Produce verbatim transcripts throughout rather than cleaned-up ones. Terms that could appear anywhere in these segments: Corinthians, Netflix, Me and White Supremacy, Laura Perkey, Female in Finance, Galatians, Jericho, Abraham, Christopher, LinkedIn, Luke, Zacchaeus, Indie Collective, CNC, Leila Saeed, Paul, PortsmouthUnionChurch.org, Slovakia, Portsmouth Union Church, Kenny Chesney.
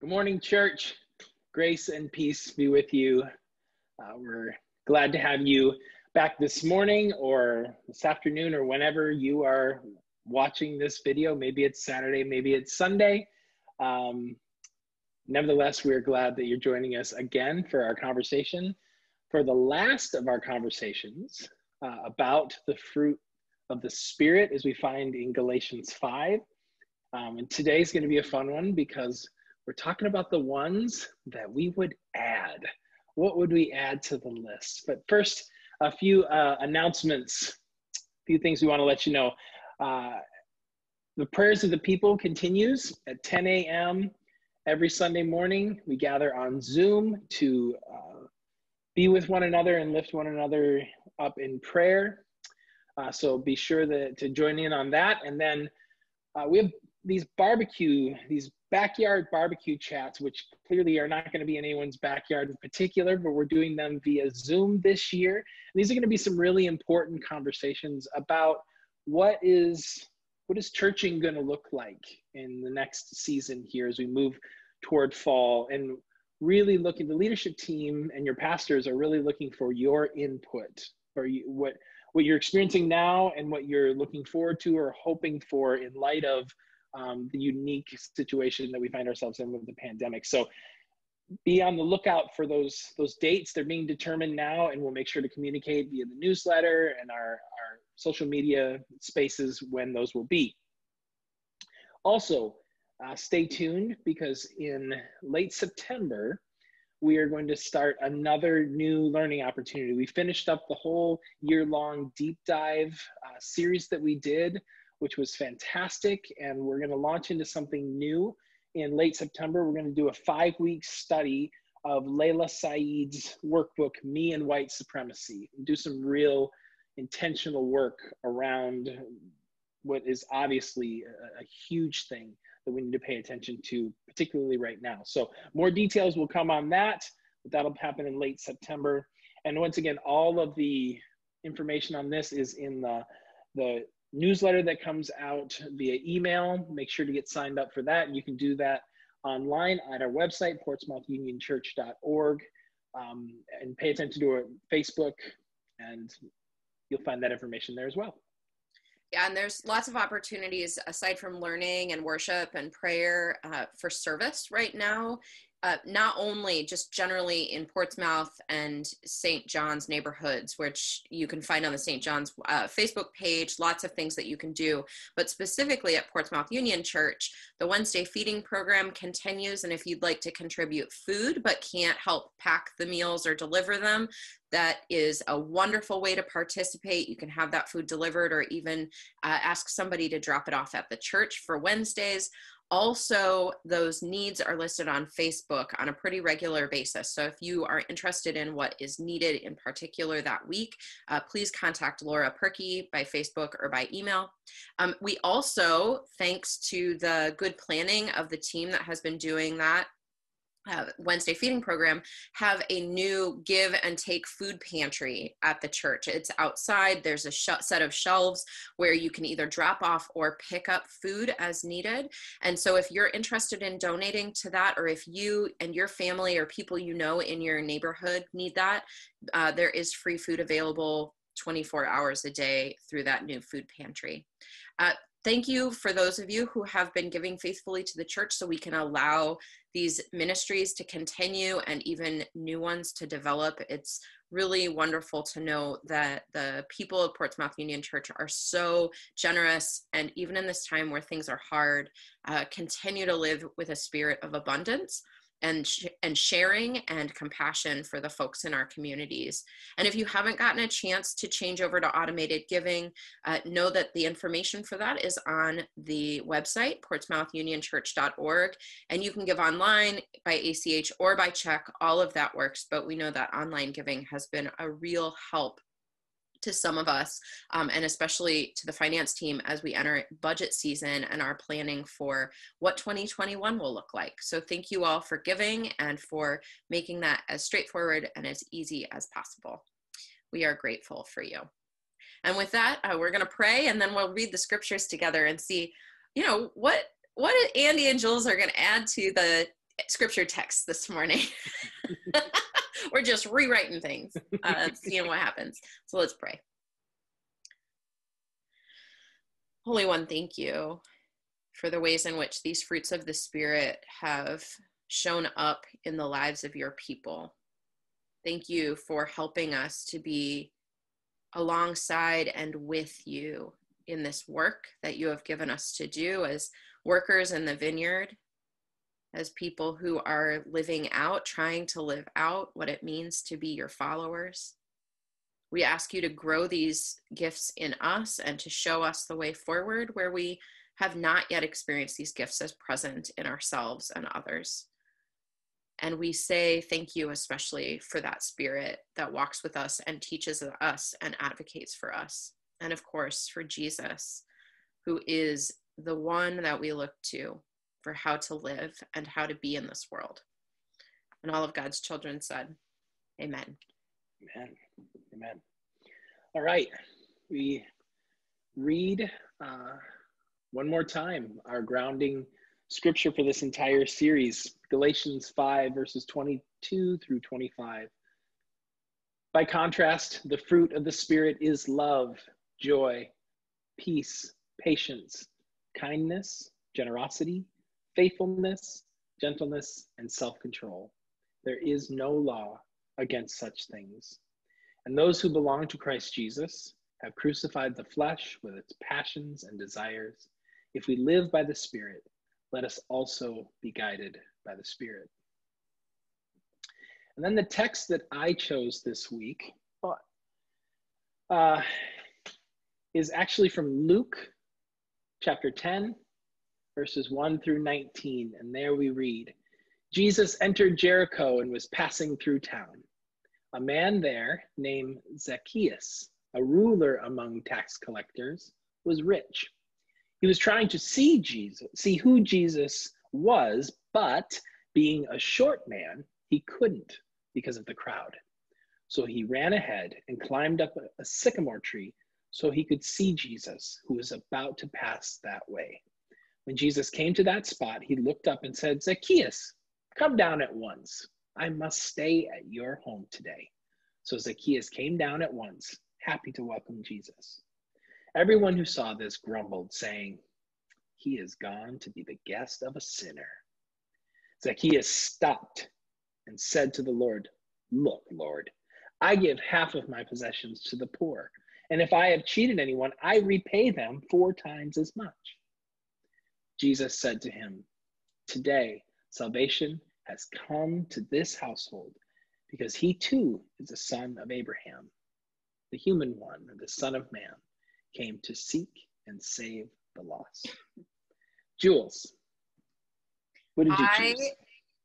Good morning, church. Grace and peace be with you. Uh, we're glad to have you back this morning or this afternoon or whenever you are watching this video. Maybe it's Saturday, maybe it's Sunday. Um, nevertheless, we're glad that you're joining us again for our conversation, for the last of our conversations uh, about the fruit of the Spirit, as we find in Galatians five. Um, and today's going to be a fun one because we're talking about the ones that we would add. What would we add to the list? But first, a few uh, announcements, a few things we want to let you know. Uh, the prayers of the people continues at ten a m every Sunday morning. We gather on Zoom to uh, be with one another and lift one another up in prayer. Uh, so be sure that, to join in on that. And then uh, we have these barbecue, these backyard barbecue chats, which clearly are not going to be in anyone's backyard in particular, but we're doing them via Zoom this year. And these are going to be some really important conversations about what is, what is churching going to look like in the next season here as we move toward fall, and really looking, the leadership team and your pastors are really looking for your input, for you, what, what you're experiencing now and what you're looking forward to or hoping for in light of Um, the unique situation that we find ourselves in with the pandemic. So be on the lookout for those those dates. They're being determined now, and we'll make sure to communicate via the newsletter and our, our social media spaces when those will be. Also, uh, stay tuned, because in late September, we are going to start another new learning opportunity. We finished up the whole year-long deep dive uh, series that we did, which was fantastic. And we're gonna launch into something new in late September. We're gonna do a five week study of Leila Saeed's workbook, Me and White Supremacy, and do some real intentional work around what is obviously a, a huge thing that we need to pay attention to, particularly right now. So more details will come on that, but that'll happen in late September. And once again, all of the information on this is in the, the newsletter that comes out via email. Make sure to get signed up for that. And you can do that online at our website, Portsmouth Union Church dot org, um, and pay attention to our Facebook, and you'll find that information there as well. Yeah, and there's lots of opportunities aside from learning and worship and prayer uh, for service right now. Uh, not only just generally in Portsmouth and Saint John's neighborhoods, which you can find on the Saint John's uh, Facebook page, lots of things that you can do, but specifically at Portsmouth Union Church, the Wednesday feeding program continues. And if you'd like to contribute food but can't help pack the meals or deliver them, that is a wonderful way to participate. You can have that food delivered or even uh, ask somebody to drop it off at the church for Wednesdays. Also, those needs are listed on Facebook on a pretty regular basis. So if you are interested in what is needed in particular that week, uh, please contact Laura Perkey by Facebook or by email. Um, we also, thanks to the good planning of the team that has been doing that Uh, Wednesday feeding program, have a new give and take food pantry at the church. It's outside. There's a sh- set of shelves where you can either drop off or pick up food as needed. And so if you're interested in donating to that, or if you and your family or people you know in your neighborhood need that, uh, there is free food available twenty-four hours a day through that new food pantry. Uh, Thank you for those of you who have been giving faithfully to the church so we can allow these ministries to continue and even new ones to develop. It's really wonderful to know that the people of Portsmouth Union Church are so generous, and even in this time where things are hard, uh, continue to live with a spirit of abundance and sh- and sharing and compassion for the folks in our communities. And if you haven't gotten a chance to change over to automated giving, uh, know that the information for that is on the website, Portsmouth Union Church dot org, and you can give online by A C H or by check. All of that works, but we know that online giving has been a real help to some of us, um, and especially to the finance team as we enter budget season and are planning for what twenty twenty-one will look like. So thank you all for giving and for making that as straightforward and as easy as possible. We are grateful for you. And with that, uh, we're going to pray, and then we'll read the scriptures together and see, you know, what, what Andy and Jules are going to add to the scripture texts this morning. We're just rewriting things, uh, seeing what happens. So let's pray. Holy One, thank you for the ways in which these fruits of the Spirit have shown up in the lives of your people. Thank you for helping us to be alongside and with you in this work that you have given us to do as workers in the vineyard, as people who are living out, trying to live out what it means to be your followers. We ask you to grow these gifts in us and to show us the way forward where we have not yet experienced these gifts as present in ourselves and others. And we say thank you especially for that Spirit that walks with us and teaches us and advocates for us. And of course, for Jesus, who is the one that we look to for how to live and how to be in this world. And all of God's children said, amen. Amen. Amen. All right. We read uh, one more time our grounding scripture for this entire series, Galatians five, verses twenty-two through twenty-five. By contrast, the fruit of the Spirit is love, joy, peace, patience, kindness, generosity, faithfulness, gentleness, and self-control. There is no law against such things. And those who belong to Christ Jesus have crucified the flesh with its passions and desires. If we live by the Spirit, let us also be guided by the Spirit. And then the text that I chose this week uh, is actually from Luke chapter ten, verses one through nineteen. And there we read, Jesus entered Jericho and was passing through town. A man there named Zacchaeus, a ruler among tax collectors, was rich. He was trying to see Jesus, see who Jesus was, but being a short man, he couldn't because of the crowd. So he ran ahead and climbed up a sycamore tree so he could see Jesus, who was about to pass that way. When Jesus came to that spot, he looked up and said, Zacchaeus, come down at once. I must stay at your home today. So Zacchaeus came down at once, happy to welcome Jesus. Everyone who saw this grumbled, saying, he is gone to be the guest of a sinner. Zacchaeus stopped and said to the Lord, look, Lord, I give half of my possessions to the poor, and if I have cheated anyone, I repay them four times as much. Jesus said to him, today salvation has come to this household, because he too is a son of Abraham. The human one, the Son of Man, came to seek and save the lost. Jules, what did you I choose? I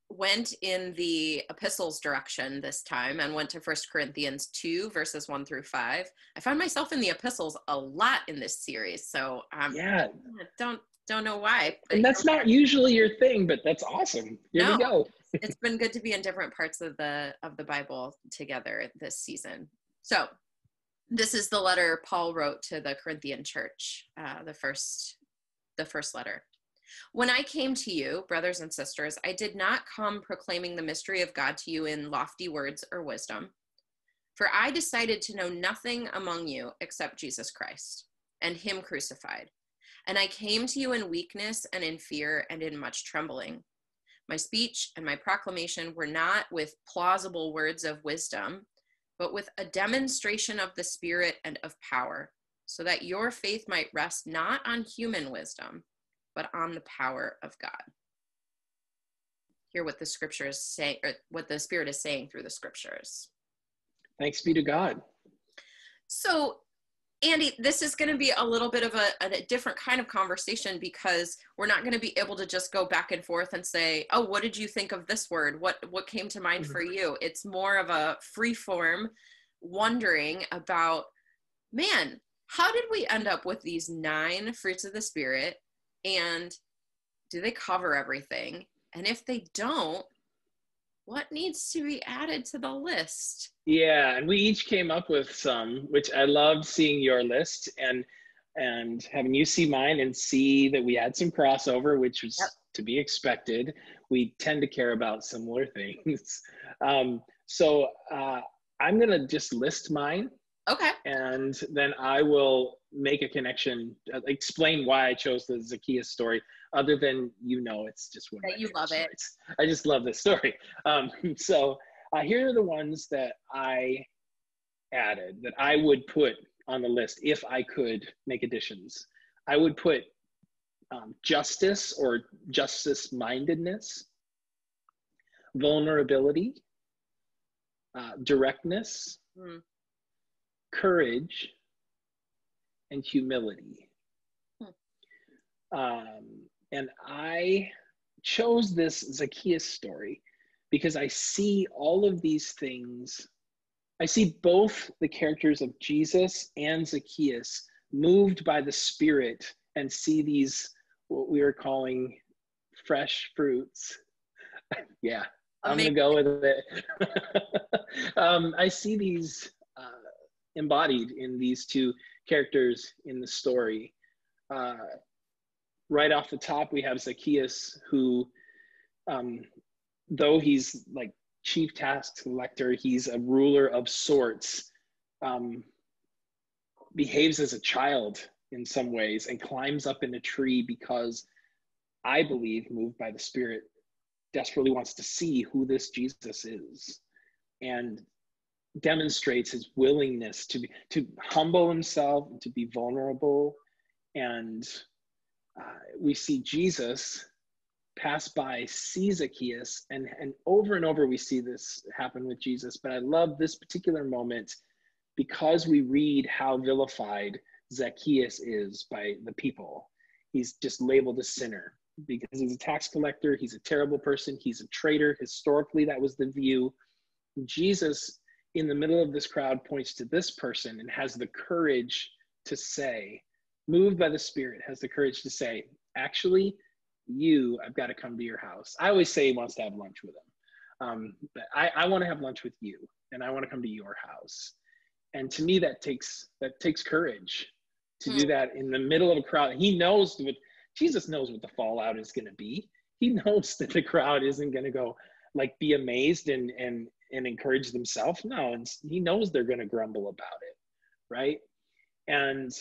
went in the epistles direction this time and went to First Corinthians two, verses one through five. I found myself in the epistles a lot in this series, so um, yeah. don't don't know why. And that's not usually your thing, but that's awesome. Here no, we go. It's been good to be in different parts of the of the Bible together this season. So this is the letter Paul wrote to the Corinthian church, uh, the first, the first letter. When I came to you, brothers and sisters, I did not come proclaiming the mystery of God to you in lofty words or wisdom, for I decided to know nothing among you except Jesus Christ and him crucified. And I came to you in weakness and in fear and in much trembling. My speech and my proclamation were not with plausible words of wisdom, but with a demonstration of the Spirit and of power, so that your faith might rest not on human wisdom, but on the power of God. Hear what the scripture is saying, or what the Spirit is saying through the scriptures. Thanks be to God. So, Andy, this is going to be a little bit of a, a different kind of conversation, because we're not going to be able to just go back and forth and say, oh, what did you think of this word? What what came to mind for you? It's more of a free form wondering about, man, how did we end up with these nine fruits of the Spirit? And do they cover everything? And if they don't, what needs to be added to the list? Yeah, and we each came up with some, which I loved seeing your list and and having you see mine and see that we had some crossover, which was yep. to be expected. We tend to care about similar things. Um, so uh, I'm going to just list mine. Okay. And then I will make a connection, uh, explain why I chose the Zacchaeus story, other than, you know, it's just one that you love stories. It. I just love this story. Um, so uh, here are the ones that I added that I would put on the list if I could make additions. I would put um, justice or justice-mindedness, vulnerability, uh, directness, mm. courage, and humility. Hmm. Um, and I chose this Zacchaeus story because I see all of these things. I see both the characters of Jesus and Zacchaeus moved by the Spirit and see these, what we are calling fresh fruits. Yeah, I'm going to go with it. um, I see these uh, embodied in these two characters in the story. Uh, right off the top, we have Zacchaeus, who, um, though he's like chief tax collector, he's a ruler of sorts, um, behaves as a child in some ways and climbs up in a tree because, I believe, moved by the Spirit, desperately wants to see who this Jesus is and demonstrates his willingness to be, to humble himself, to be vulnerable. And uh, we see Jesus pass by, see Zacchaeus, and, and over and over we see this happen with Jesus. But I love this particular moment because we read how vilified Zacchaeus is by the people. He's just labeled a sinner because he's a tax collector. He's a terrible person. He's a traitor. Historically, that was the view. Jesus, in the middle of this crowd, points to this person and has the courage to say, moved by the Spirit, has the courage to say, actually, you, I've got to come to your house. I always say he wants to have lunch with him. Um, but I, I want to have lunch with you, and I want to come to your house. And to me, that takes that takes courage to mm. do that in the middle of a crowd. He knows what, Jesus knows what the fallout is going to be. He knows that the crowd isn't going to go, like, be amazed and and and encourage themselves. No, and he knows they're going to grumble about it, right? And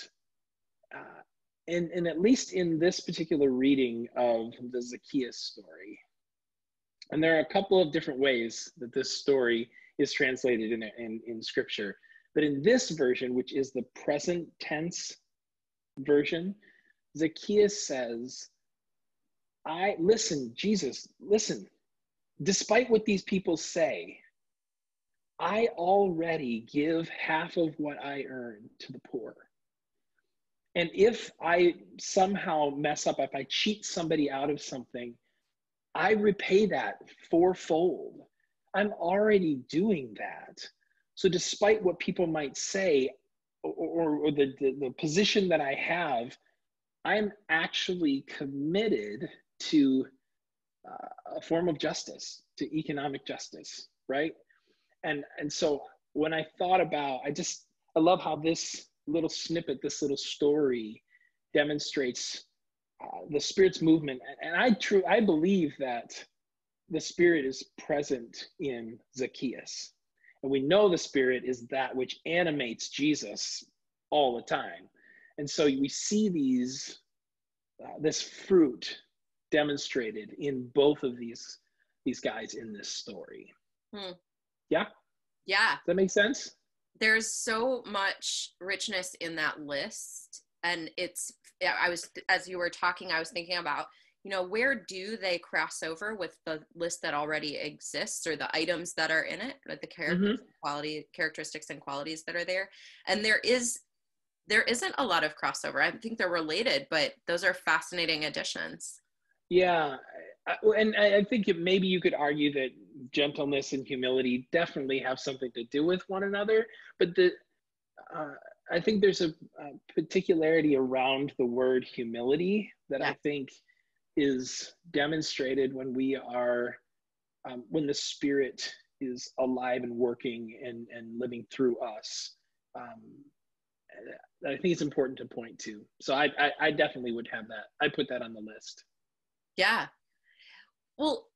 uh, and and at least in this particular reading of the Zacchaeus story, and there are a couple of different ways that this story is translated in in, in Scripture. But in this version, which is the present tense version, Zacchaeus says, I, listen, Jesus, listen, despite what these people say, I already give half of what I earn to the poor. And if I somehow mess up, if I cheat somebody out of something, I repay that fourfold. I'm already doing that. So despite what people might say, or, or the, the, the position that I have, I'm actually committed to uh, a form of justice, to economic justice, right? And, and so when I thought about, I just, I love how this little snippet, this little story demonstrates uh, the Spirit's movement. And, and I, true, I believe that the Spirit is present in Zacchaeus. And we know the Spirit is that which animates Jesus all the time. And so we see these, uh, this fruit demonstrated in both of these, these guys in this story. Hmm. Yeah? Yeah. Does that make sense? There's so much richness in that list. And it's, I was, as you were talking, I was thinking about, you know, where do they cross over with the list that already exists, or the items that are in it, like the characters, mm-hmm. quality, characteristics and qualities that are there? And there is, there isn't a lot of crossover. I think they're related, but those are fascinating additions. Yeah. And I think it, maybe you could argue that gentleness and humility definitely have something to do with one another. But the, uh, I think there's a, a particularity around the word humility that yeah. I think is demonstrated when we are, um, when the Spirit is alive and working and, and living through us. Um, I think it's important to point to. So I, I, I definitely would have that. I put that on the list. Yeah. Well,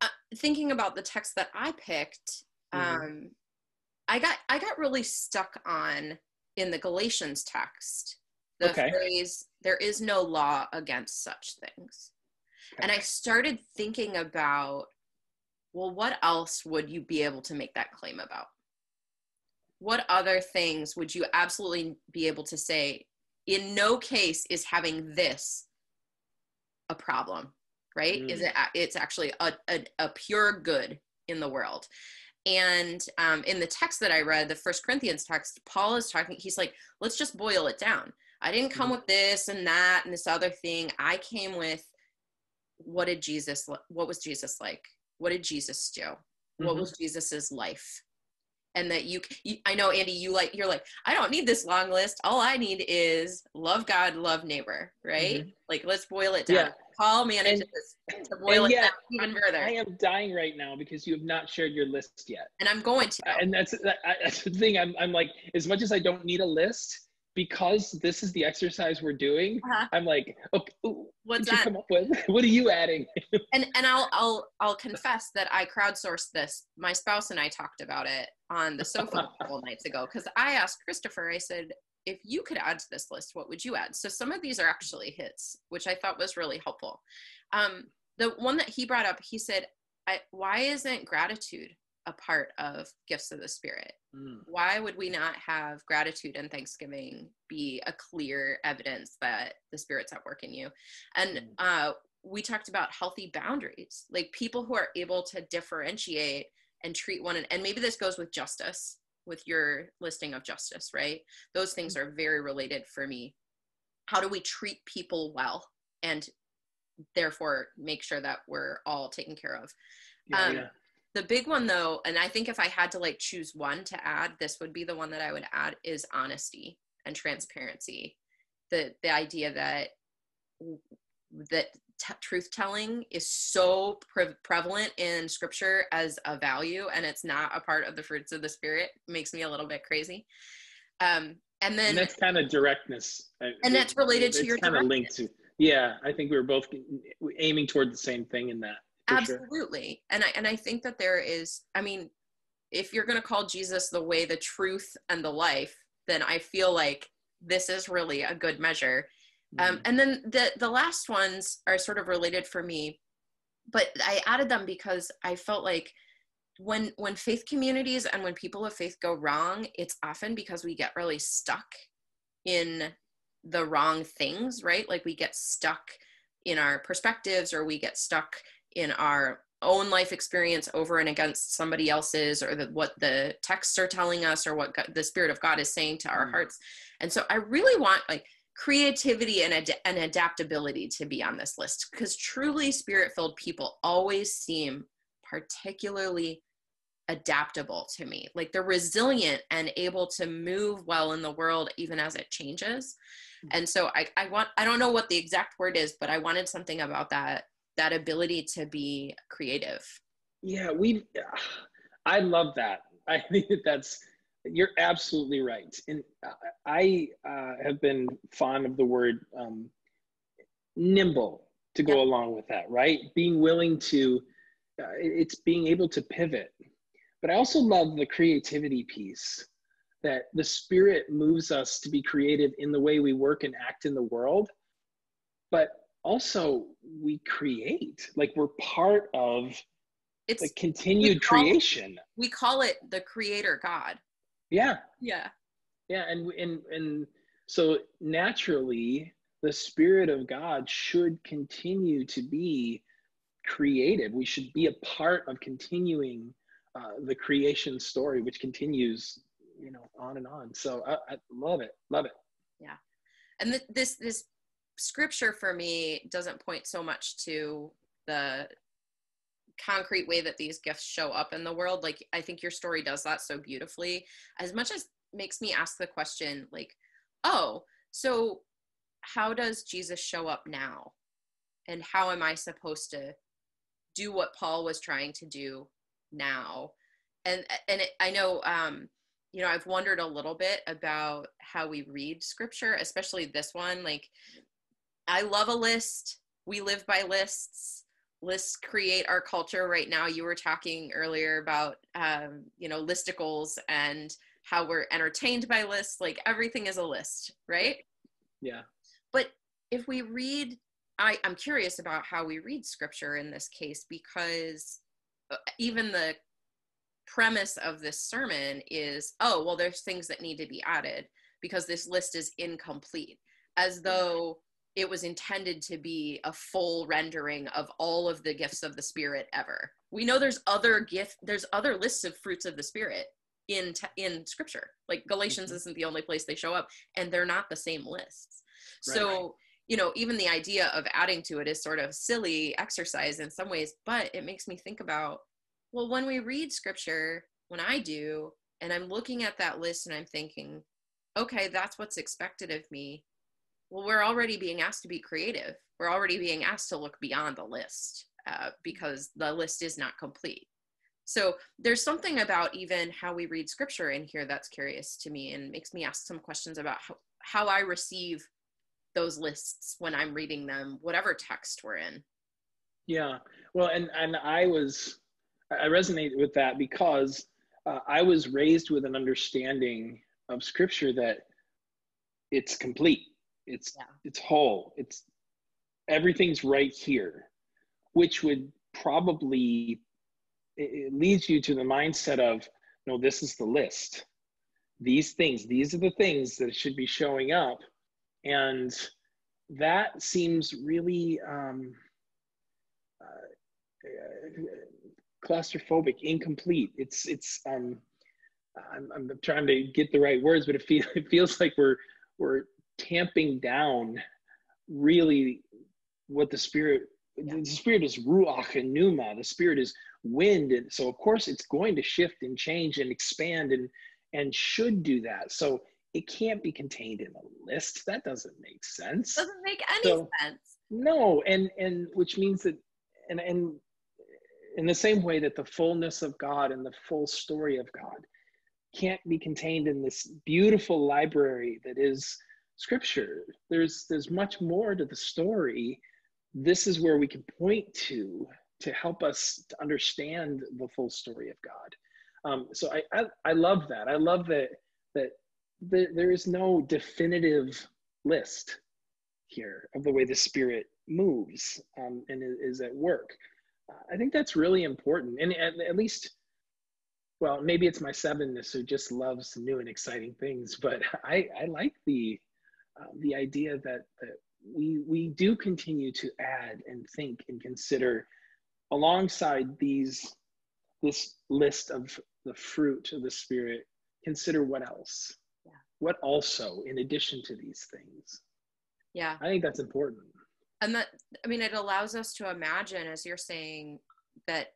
uh, thinking about the text that I picked, mm-hmm. um, I got I got really stuck on in the Galatians text, the okay. phrase, there is no law against such things. Okay. And I started thinking about, well, what else would you be able to make that claim about? What other things would you absolutely be able to say, in no case is having this a problem, right? Mm. Is it, it's actually a, a, a pure good in the world. And um, in the text that I read, the First Corinthians text, Paul is talking, he's like, let's just boil it down. I didn't come with this and that and this other thing. I came with, what did Jesus, what was Jesus like? What did Jesus do? Mm-hmm. What was Jesus's life? And that you, you, I know, Andy, you like, you're like, I don't need this long list. All I need is love God, love neighbor, right? Mm-hmm. Like, let's boil it down. Yeah. Paul manages and, to boil it yeah, down even further. I am dying right now because you have not shared your list yet. And I'm going to. And that's, that, I, that's the thing. I'm, I'm like, as much as I don't need a list, because this is the exercise we're doing, uh-huh. I'm like, okay, ooh, what's that? Come up with? What are you adding? and and I'll I'll I'll confess that I crowdsourced this. My spouse and I talked about it on the sofa a couple nights ago because I asked Christopher. I said, if you could add to this list, what would you add? So some of these are actually his, which I thought was really helpful. Um, the one that he brought up, he said, I, why isn't gratitude a part of gifts of the Spirit? Mm. Why would we not have gratitude and thanksgiving be a clear evidence that the Spirit's at work in you? And uh, we talked about healthy boundaries, like people who are able to differentiate and treat one. And maybe this goes with justice, with your listing of justice, right? Those things are very related for me. How do we treat people well and therefore make sure that we're all taken care of? Yeah, um, yeah. The big one though, and I think if I had to like choose one to add, this would be the one that I would add, is honesty and transparency. The the idea that that t- truth telling is so pre- prevalent in scripture as a value, and it's not a part of the fruits of the Spirit, makes me a little bit crazy. Um, and then and that's kind of directness. And that's related to your kind of linked to. Yeah, I think we were both aiming toward the same thing in that. Absolutely. Sure. And I, and I think that there is, I mean, if you're going to call Jesus the way, the truth, and the life, then I feel like this is really a good measure. Mm-hmm. Um, and then the, the last ones are sort of related for me, but I added them because I felt like when, when faith communities and when people of faith go wrong, it's often because we get really stuck in the wrong things, right? Like we get stuck in our perspectives, or we get stuck in our own life experience over and against somebody else's, or the, what the texts are telling us, or what God, the Spirit of God is saying to our mm. hearts. And so I really want like creativity and, ad- and adaptability to be on this list, because truly Spirit-filled people always seem particularly adaptable to me. Like they're resilient and able to move well in the world, even as it changes. Mm. And so I, I want, I don't know what the exact word is, but I wanted something about that that ability to be creative. Yeah, we, I love that. I think that that's, you're absolutely right. And I uh, have been fond of the word um, nimble to go yep. along with that, right? Being willing to, uh, it's being able to pivot. But I also love the creativity piece, that the Spirit moves us to be creative in the way we work and act in the world. But also we create, like we're part of it's the continued we call, creation. We call it the creator God. Yeah. Yeah. Yeah. And, and, and so naturally the Spirit of God should continue to be creative. We should be a part of continuing uh, the creation story, which continues, you know, on and on. So I, I love it. Love it. Yeah. And th- this, this, scripture for me doesn't point so much to the concrete way that these gifts show up in the world. Like, I think your story does that so beautifully, as much as makes me ask the question, like, oh, so how does Jesus show up now? And how am I supposed to do what Paul was trying to do now? And, and it, I know, um, you know, I've wondered a little bit about how we read scripture, especially this one. Like, I love a list. We live by lists. let's create our culture right now. You were talking earlier about, um, you know, listicles and how we're entertained by lists. Like everything is a list, right? Yeah. But if we read, I, I'm curious about how we read scripture in this case, because even the premise of this sermon is, oh, well, there's things that need to be added because this list is incomplete, as though it was intended to be a full rendering of all of the gifts of the Spirit ever. We know there's other gift, there's other lists of fruits of the Spirit in te- in Scripture. Like Galatians mm-hmm. isn't the only place they show up, and they're not the same lists. Right, so, right. you know, even the idea of adding to it is sort of silly exercise in some ways, but it makes me think about, well, when we read Scripture, when I do, and I'm looking at that list and I'm thinking, okay, that's what's expected of me. Well, we're already being asked to be creative. We're already being asked to look beyond the list uh, because the list is not complete. So there's something about even how we read scripture in here that's curious to me and makes me ask some questions about how, how I receive those lists when I'm reading them, whatever text we're in. Yeah, well, and, and I was, I resonate with that because uh, I was raised with an understanding of scripture that it's complete. It's yeah. it's whole. It's everything's right here, which would probably it, it leads you to the mindset of, no, this is the list. These things, these are the things that should be showing up, and that seems really um, uh, claustrophobic, incomplete. It's it's um, I'm I'm trying to get the right words, but it feels it feels like we're we're tamping down really what the spirit yeah. the spirit is ruach and pneuma. The spirit is wind, and so of course it's going to shift and change and expand and and should do that. So it can't be contained in a list. That doesn't make sense. Doesn't make any so, sense. No, and and which means that and and in the same way that the fullness of God and the full story of God can't be contained in this beautiful library that is Scripture, there's there's much more to the story. This is where we can point to to help us to understand the full story of God. Um, so I, I I love that. I love that that the, there is no definitive list here of the way the Spirit moves um, and is at work. Uh, I think that's really important. And at, at least, well, maybe it's my sevenness who just loves new and exciting things. But I I like the Uh, the idea that, that we we do continue to add and think and consider alongside these this list of the fruit of the Spirit, consider what else, yeah. what also in addition to these things. Yeah, I think that's important. And that, I mean, it allows us to imagine, as you're saying, that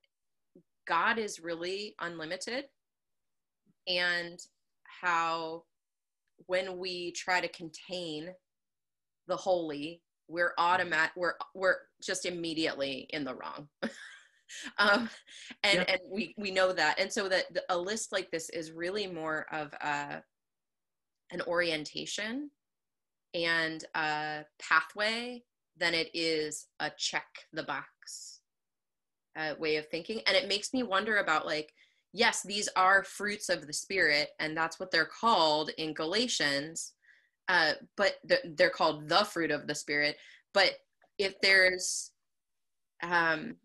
God is really unlimited, and how when we try to contain the holy, we're automatic, we're, we're just immediately in the wrong. um, and yeah. and we, we know that. And so that the, a list like this is really more of a, an orientation and a pathway than it is a check the box uh, way of thinking. And it makes me wonder about, like, yes, these are fruits of the Spirit, and that's what they're called in Galatians, uh, but th- they're called the fruit of the Spirit. But if there's, um,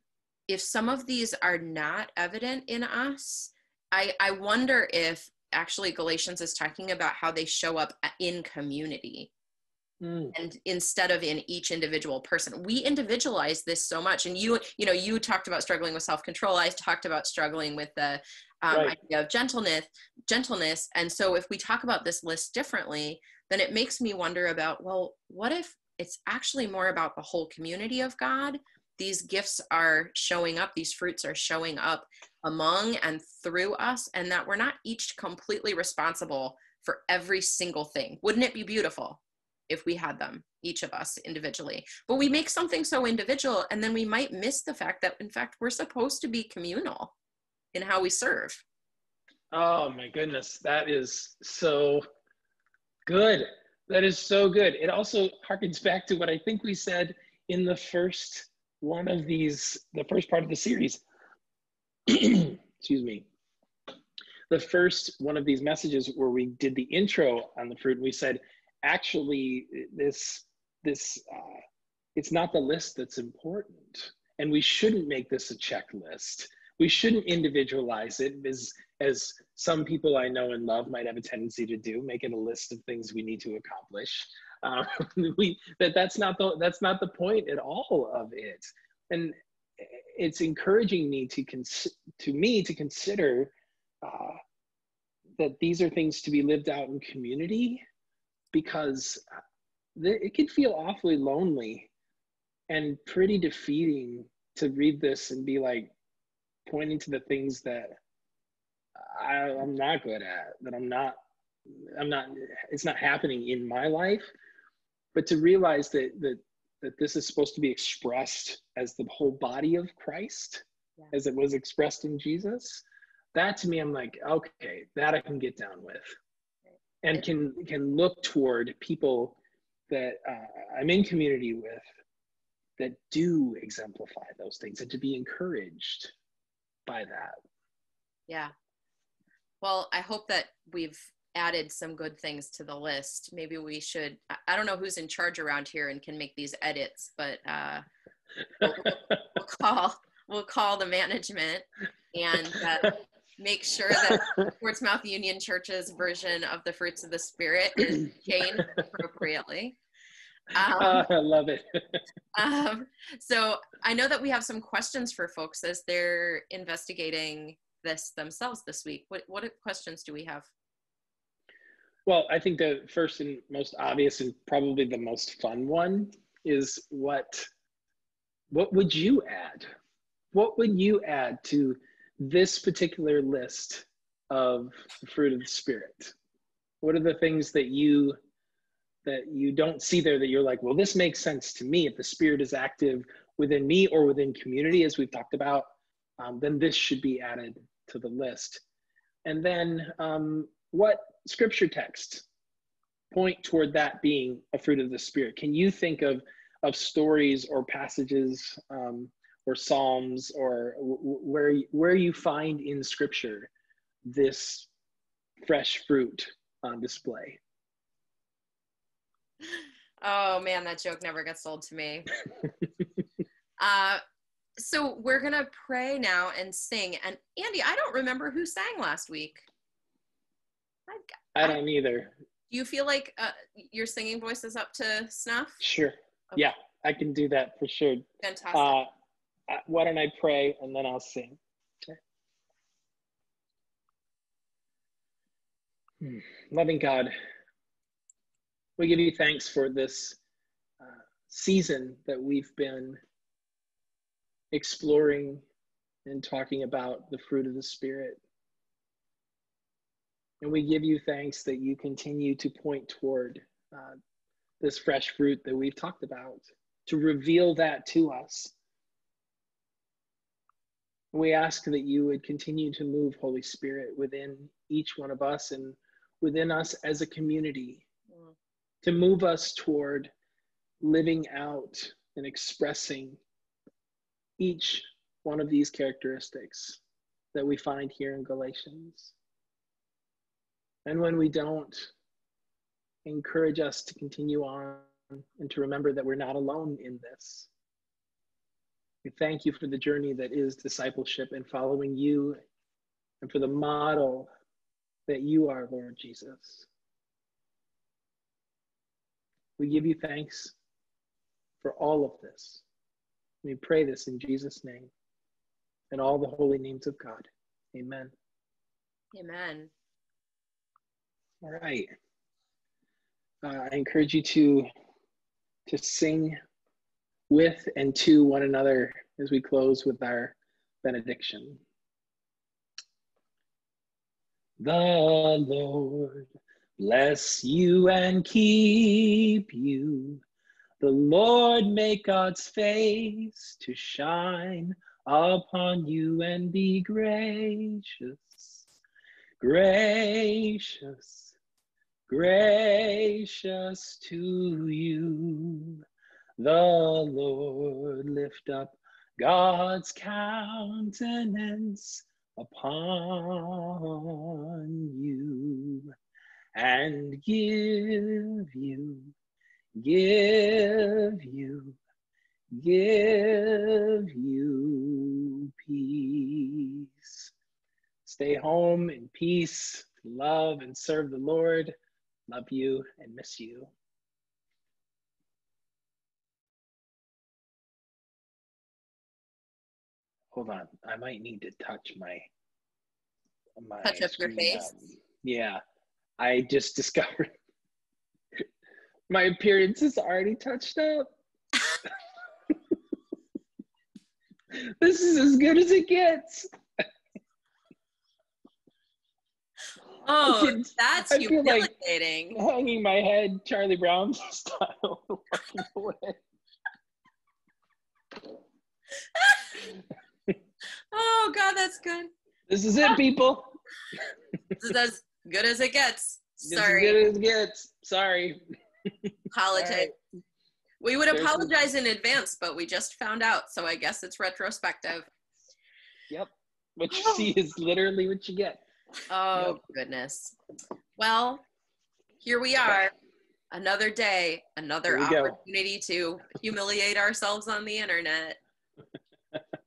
if some of these are not evident in us, I, I wonder if actually Galatians is talking about how they show up in community mm. and instead of in each individual person. We individualize this so much. And you, you know, you talked about struggling with self-control. I talked about struggling with the um, right. idea of gentleness, gentleness. And so if we talk about this list differently, then it makes me wonder about, well, what if it's actually more about the whole community of God? These gifts are showing up. These fruits are showing up among and through us, and that we're not each completely responsible for every single thing. Wouldn't it be beautiful if we had them, each of us individually? But we make something so individual, and then we might miss the fact that, in fact, we're supposed to be communal in how we serve. Oh my goodness, that is so good. That is so good. It also harkens back to what I think we said in the first one of these, the first part of the series, excuse me, the first one of these messages where we did the intro on the fruit, and we said, actually, this, this uh, it's not the list that's important, and we shouldn't make this a checklist. We shouldn't individualize it as, as some people I know and love might have a tendency to do, make it a list of things we need to accomplish. Um, we, that that's not the, that's not the point at all of it. And it's encouraging me to, cons- to me to consider uh, that these are things to be lived out in community, because th- it can feel awfully lonely and pretty defeating to read this and be like, pointing to the things that I, I'm not good at, that I'm not, I'm not, it's not happening in my life, but to realize that that that this is supposed to be expressed as the whole body of Christ, yeah. as it was expressed in Jesus, that to me, I'm like, okay, that I can get down with, and can can look toward people that uh, I'm in community with that do exemplify those things, and to be encouraged by that. Yeah. Well, I hope that we've added some good things to the list. Maybe we should, I don't know who's in charge around here and can make these edits, but uh, we'll, we'll call we'll call the management and uh, make sure that Portsmouth Union Church's version of the fruits of the Spirit is changed appropriately. Um, oh, I love it. um, so I know that we have some questions for folks as they're investigating this themselves this week. What what questions do we have? Well, I think the first and most obvious and probably the most fun one is what what would you add? What would you add to this particular list of the fruit of the Spirit? What are the things that you that you don't see there that you're like, well, this makes sense to me. If the Spirit is active within me or within community, as we've talked about, um, then this should be added to the list. And then um, what scripture texts point toward that being a fruit of the Spirit? Can you think of, of stories or passages um, or Psalms or w- where, where you find in scripture this fresh fruit on display? Oh man, that joke never gets old to me. uh, so we're going to pray now and sing. And Andy, I don't remember who sang last week. I've got, I don't I, either. Do you feel like uh, your singing voice is up to snuff? Sure. Okay. Yeah, I can do that for sure. Fantastic. Uh, why don't I pray and then I'll sing. Okay. Hmm. Loving God, we give you thanks for this uh, season that we've been exploring and talking about the fruit of the Spirit. And we give you thanks that you continue to point toward uh, this fresh fruit that we've talked about, to reveal that to us. We ask that you would continue to move, Holy Spirit, within each one of us and within us as a community, to move us toward living out and expressing each one of these characteristics that we find here in Galatians. And when we don't, encourage us to continue on and to remember that we're not alone in this. We thank you for the journey that is discipleship and following you, and for the model that you are, Lord Jesus. We give you thanks for all of this. We pray this in Jesus' name and all the holy names of God. Amen. Amen. All right. Uh, I encourage you to, to sing with and to one another as we close with our benediction. The Lord bless you and keep you. The Lord make God's face to shine upon you and be gracious, gracious, gracious to you. the Lord lift up God's countenance upon you and give you, give you, give you peace. Stay home in peace, love and serve the Lord. Love you and miss you. Hold on, I might need to touch my, my touch up your face. Up. Yeah, I just discovered my appearance is already touched up. This is as good as it gets. Oh, that's I humiliating. Like hanging my head, Charlie Brown style, walking away. Oh, God, that's good. This is it, people. This is as good as it gets. Sorry. This is as good as it gets. Sorry. Apologize. Right. We would There's apologize some... in advance, but we just found out, so I guess it's retrospective. Yep. What you oh. see is literally what you get. Oh, goodness. Well, here we are. Another day, another opportunity go. to humiliate ourselves on the internet.